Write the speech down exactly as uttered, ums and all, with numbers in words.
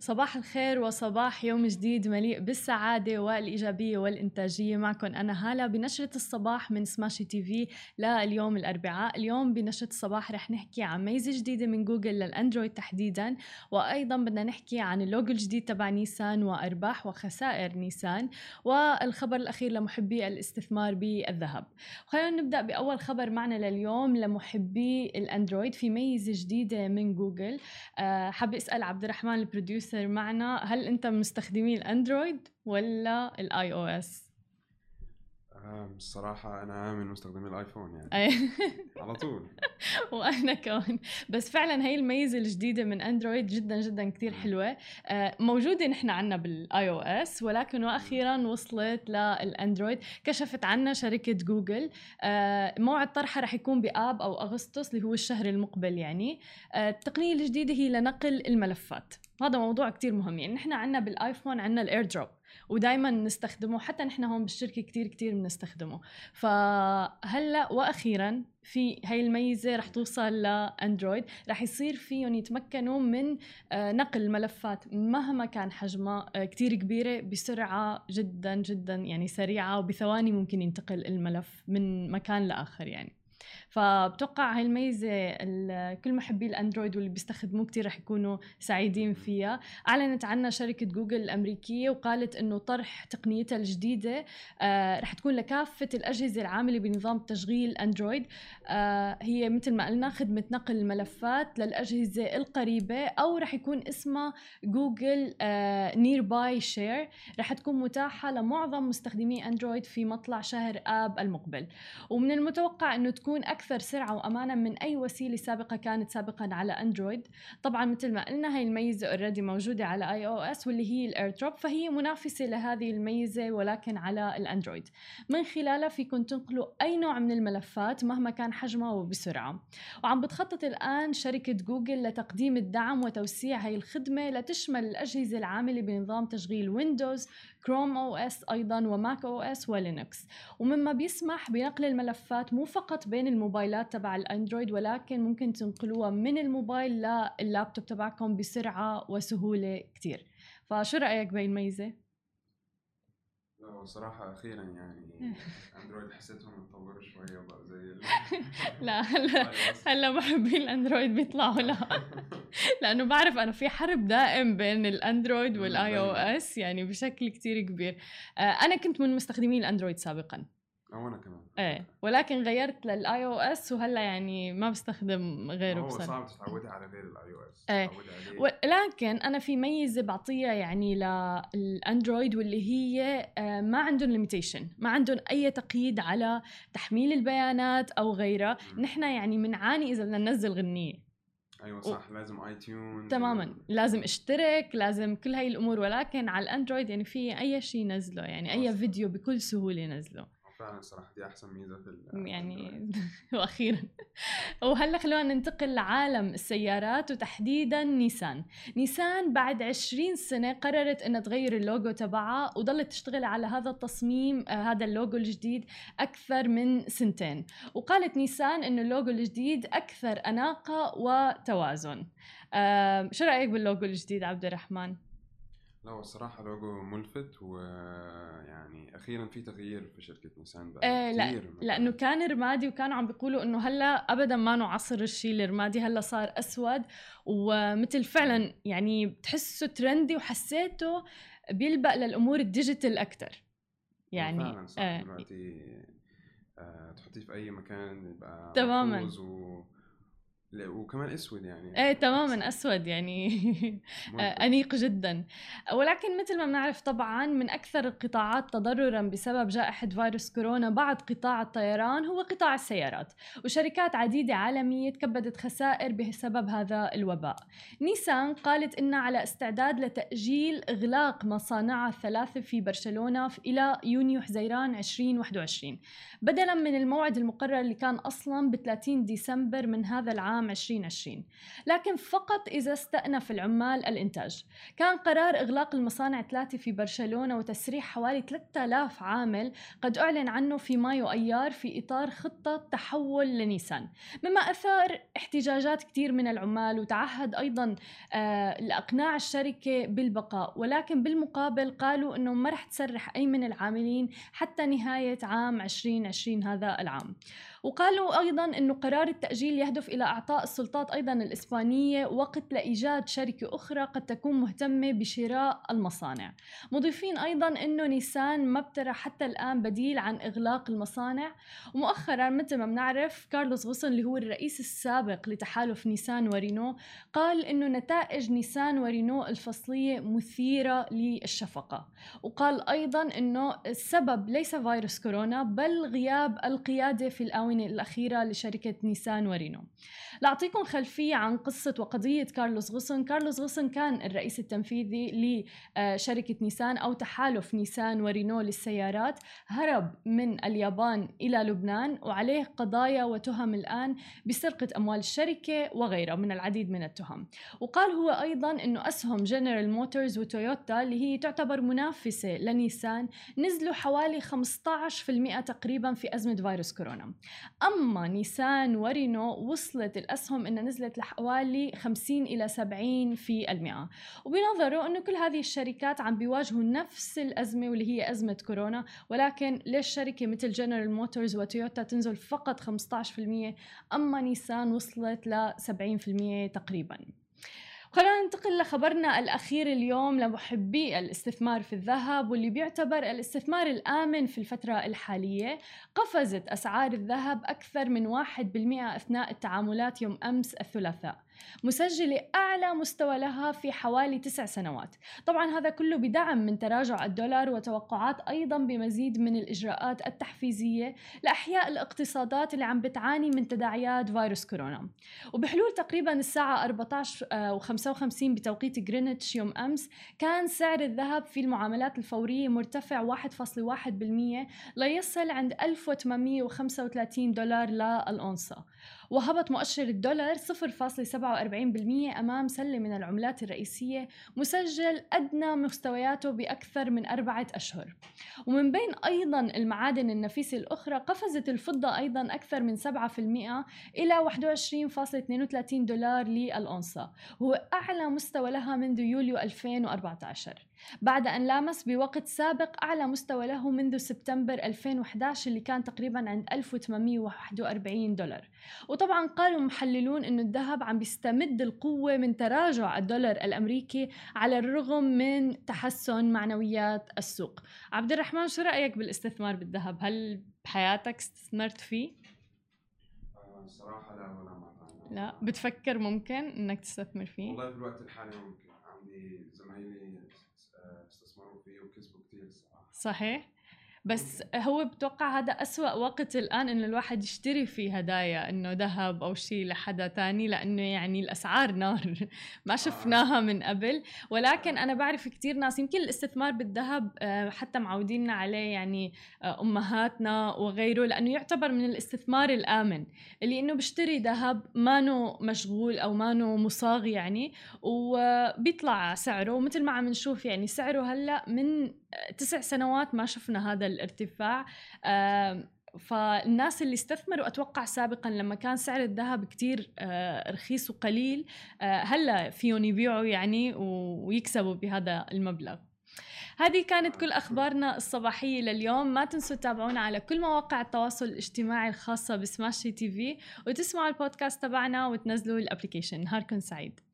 صباح الخير وصباح يوم جديد مليء بالسعادة والإيجابية والإنتاجية. معكم أنا هالة بنشرة الصباح من سماشي تي في لليوم الأربعاء. اليوم بنشرة الصباح رح نحكي عن ميزة جديدة من جوجل للأندرويد تحديدا، وأيضا بدنا نحكي عن اللوجو الجديد تبع نيسان وأرباح وخسائر نيسان، والخبر الأخير لمحبي الاستثمار بالذهب. خلينا نبدأ بأول خبر معنا لليوم لمحبي الأندرويد. في ميزة جديدة من جوجل. أه حابة أسأل عبد الرحمن البروديوسر معنا، هل انت مستخدمي الاندرويد ولا الاي او اس؟ الصراحه انا من مستخدمي الايفون يعني على طول وانا كمان. بس فعلا هي الميزه الجديده من اندرويد جدا جدا كثير حلوه، موجوده نحن عنا بالاي او اس ولكن واخيرا وصلت للاندرويد. كشفت عنا شركه جوجل، موعد طرحها رح يكون باب او اغسطس اللي هو الشهر المقبل. يعني التقنيه الجديده هي لنقل الملفات، هذا موضوع كتير مهم. يعني نحن عنا بالايفون عنا الاير دروب ودايما نستخدمه، حتى نحن هون بالشركة كتير كتير بنستخدمه. فهلأ وأخيرا في هاي الميزة رح توصل لأندرويد، رح يصير فيهم يتمكنوا من نقل الملفات مهما كان حجمها كتير كبيرة بسرعة جدا جدا يعني سريعة، وبثواني ممكن ينتقل الملف من مكان لآخر. يعني فبتوقع هاي الميزة كل محبي الأندرويد واللي بيستخدموه كتير رح يكونوا سعيدين فيها. أعلنت عنها شركة جوجل الأمريكية وقالت إنه طرح تقنيتها الجديدة آه رح تكون لكافة الأجهزة العاملة بنظام تشغيل أندرويد. آه هي مثل ما قلنا خدمة نقل الملفات للأجهزة القريبة، أو رح يكون اسمها جوجل نيرباي شير. رح تكون متاحة لمعظم مستخدمي أندرويد في مطلع شهر آب المقبل، ومن المتوقع إنه تكون أكثر سرعة وأمانة من أي وسيلة سابقة كانت سابقاً على أندرويد. طبعاً مثل ما قلنا هاي الميزة already موجودة على آي أو إس واللي هي الأيردروب، فهي منافسة لهذه الميزة ولكن على الأندرويد. من خلالها فيكن تنقلوا أي نوع من الملفات مهما كان حجمها وبسرعة. وعم بتخطط الآن شركة جوجل لتقديم الدعم وتوسيع هاي الخدمة لتشمل الأجهزة العاملة بنظام تشغيل ويندوز، كروم أو إس أيضاً، وماك أو إس، ولينكس، ومما بيسمح بنقل الملفات مو فقط بين الموبايلات تبع الاندرويد ولكن ممكن تنقلوها من الموبايل لللابتوب تبعكم بسرعه وسهوله كتير. فشو رايك بهي الميزه؟ لا صراحه اخيرا يعني اندرويد حسيتهم متطور شويه بقى زي لا هلا هلا محبي الاندرويد بيطلعوا لا لانه بعرف انا في حرب دائم بين الاندرويد والاي او اس يعني بشكل كتير كبير. انا كنت من مستخدمين الاندرويد سابقا، أو أنا كمان إيه، ولكن غيرت للآي أو إس وهلا يعني ما بستخدم غيره بصراحة. هو صعب تتعودي على غير الآي أو إس. إيه. ولكن أنا في ميزة بعطيها يعني للأندرويد واللي هي ما عندهم ليميتيشن، ما عندهم أي تقييد على تحميل البيانات أو غيرها. نحن يعني منعاني إذا بدنا ننزل غنية. ايوه صح و... لازم اي تيون تماما، لازم اشترك، لازم كل هاي الامور، ولكن على الاندرويد يعني في اي شيء نزله يعني أصلاً. اي فيديو بكل سهوله نزله. فعلا صراحه دي احسن ميزه في يعني واخيرا. وهلا خلونا ننتقل لعالم السيارات وتحديدا نيسان. نيسان بعد عشرين سنه قررت انها تغير اللوجو تبعها، وضلت تشتغل على هذا التصميم آه هذا اللوجو الجديد اكثر من سنتين. وقالت نيسان انه اللوجو الجديد اكثر اناقه وتوازن. آه شو رايك باللوجو الجديد عبد الرحمن؟ لا الصراحة لوجو ملفت، ويعني أخيراً في تغيير في شركة نيسان بقى آه كتير لا لأنه كان رمادي، وكانوا عم بيقولوا إنه هلا أبداً ما نو عصر الشيء الرمادي، هلا صار أسود ومثل فعلاً يعني بتحسه ترندي وحسيته بيلبق للأمور الديجيتال أكتر يعني. فعلاً صح آه دلوقتي آه تحطيه في أي مكان يبقى تماماً، وكمان اسود يعني ايه تماما اسود يعني انيق جدا. ولكن مثل ما بنعرف طبعا من اكثر القطاعات تضررا بسبب جائحه فيروس كورونا بعد قطاع الطيران هو قطاع السيارات، وشركات عديده عالميه تكبدت خسائر بسبب هذا الوباء. نيسان قالت انها على استعداد لتاجيل اغلاق مصانعها الثلاثه في برشلونه الى يونيو حزيران عشرين واحد وعشرين بدلا من الموعد المقرر اللي كان اصلا ب ثلاثين ديسمبر من هذا العام عام عشرين عشرين، لكن فقط إذا استأنف العمال الإنتاج. كان قرار إغلاق المصانع ثلاثة في برشلونة وتسريح حوالي ثلاثة آلاف عامل قد أعلن عنه في مايو أيار في إطار خطة تحول لنيسان، مما أثار احتجاجات كثير من العمال، وتعهد أيضاً آه لإقناع الشركة بالبقاء، ولكن بالمقابل قالوا أنه ما رح تسرح أي من العاملين حتى نهاية عام عشرين عشرين هذا العام. وقالوا أيضاً أنه قرار التأجيل يهدف إلى أعطاء السلطات أيضاً الإسبانية وقت لإيجاد شركة أخرى قد تكون مهتمة بشراء المصانع، مضيفين أيضاً أنه نيسان ما ابترى حتى الآن بديل عن إغلاق المصانع. ومؤخراً مثل ما بنعرف كارلوس غوسن اللي هو الرئيس السابق لتحالف نيسان ورينو قال أنه نتائج نيسان ورينو الفصلية مثيرة للشفقة، وقال أيضاً أنه السبب ليس فيروس كورونا بل غياب القيادة في الآونة الأخيرة لشركة نيسان ورينو. لأعطيكم خلفية عن قصة وقضية كارلوس غوسن، كارلوس غوسن كان الرئيس التنفيذي لشركة نيسان أو تحالف نيسان ورينو للسيارات، هرب من اليابان إلى لبنان وعليه قضايا وتهم الآن بسرقة أموال الشركة وغيرها من العديد من التهم. وقال هو أيضاً أنه أسهم جنرال موتورز وتويوتا اللي هي تعتبر منافسة لنيسان نزلوا حوالي خمسة عشر بالمئة تقريباً في أزمة فيروس كورونا، أما نيسان ورينو وصلت الأسهم أنها نزلت لحوالي خمسين إلى سبعين بالمئة في المئة. وبنظروا أنه كل هذه الشركات عم بيواجهوا نفس الأزمة واللي هي أزمة كورونا، ولكن ليش شركة مثل جنرال موتورز وتويوتا تنزل فقط خمسة عشر بالمئة أما نيسان وصلت ل سبعين بالمئة تقريباً؟ خلونا ننتقل لخبرنا الأخير اليوم لمحبي الاستثمار في الذهب واللي بيعتبر الاستثمار الآمن في الفترة الحالية. قفزت أسعار الذهب أكثر من واحد بالمئة أثناء التعاملات يوم أمس الثلاثاء، مسجلة أعلى مستوى لها في حوالي تسع سنوات. طبعا هذا كله بدعم من تراجع الدولار وتوقعات أيضا بمزيد من الإجراءات التحفيزية لأحياء الاقتصادات اللي عم بتعاني من تداعيات فيروس كورونا. وبحلول تقريبا الساعة أربعة عشر وخمسة وخمسين بتوقيت غرينتش يوم أمس كان سعر الذهب في المعاملات الفورية مرتفع واحد فاصلة واحد بالمئة ليصل عند ألف وثمانمئة وخمسة وثلاثين دولار للأونصة، وهبط مؤشر الدولار صفر فاصلة سبعة وأربعين بالمئة أمام سلة من العملات الرئيسية مسجل أدنى مستوياته بأكثر من أربعة أشهر. ومن بين أيضا المعادن النفيسة الأخرى قفزت الفضة أيضا أكثر من سبعة بالمئة إلى واحد وعشرين فاصلة اثنين وثلاثين دولار للأونصة، هو أعلى مستوى لها منذ يوليو ألفين وأربعة عشر، بعد أن لامس بوقت سابق أعلى مستوى له منذ سبتمبر ألفين وأحد عشر اللي كان تقريبا عند ألف وثمانمئة وواحد وأربعين دولار. وطبعا قالوا محللون أن الذهب عم بيستمد القوة من تراجع الدولار الأمريكي على الرغم من تحسن معنويات السوق. عبد الرحمن، شو رأيك بالاستثمار بالذهب؟ هل بحياتك استثمرت فيه؟ صراحة لا ولا مرة. لا بتفكر ممكن أنك تستثمر فيه؟ والله في الوقت الحالي ممكن، عندي زمايلي استثمروا فيه وكسبوا كتير صراحة. صحيح، بس هو بتوقع هذا أسوأ وقت الآن إنه الواحد يشتري فيه هدايا إنه ذهب أو شيء لحدا تاني، لأنه يعني الأسعار نار ما شفناها من قبل. ولكن أنا بعرف كتير ناس يمكن الاستثمار بالذهب حتى معوديننا عليه يعني أمهاتنا وغيره، لأنه يعتبر من الاستثمار الآمن اللي إنه بشتري ذهب مانو مشغول أو مانو مصاغ يعني، وبيطلع سعره مثل ما عم نشوف يعني سعره هلأ من تسع سنوات ما شفنا هذا الارتفاع. فالناس اللي استثمروا أتوقع سابقاً لما كان سعر الذهب كتير رخيص وقليل هلأ فيهم يبيعوا يعني ويكسبوا بهذا المبلغ. هذه كانت كل أخبارنا الصباحية لليوم، ما تنسوا تتابعونا على كل مواقع التواصل الاجتماعي الخاصة بسماشتي تي في وتسمعوا البودكاست تبعنا وتنزلوا الابليكيشن. نهاركم سعيد.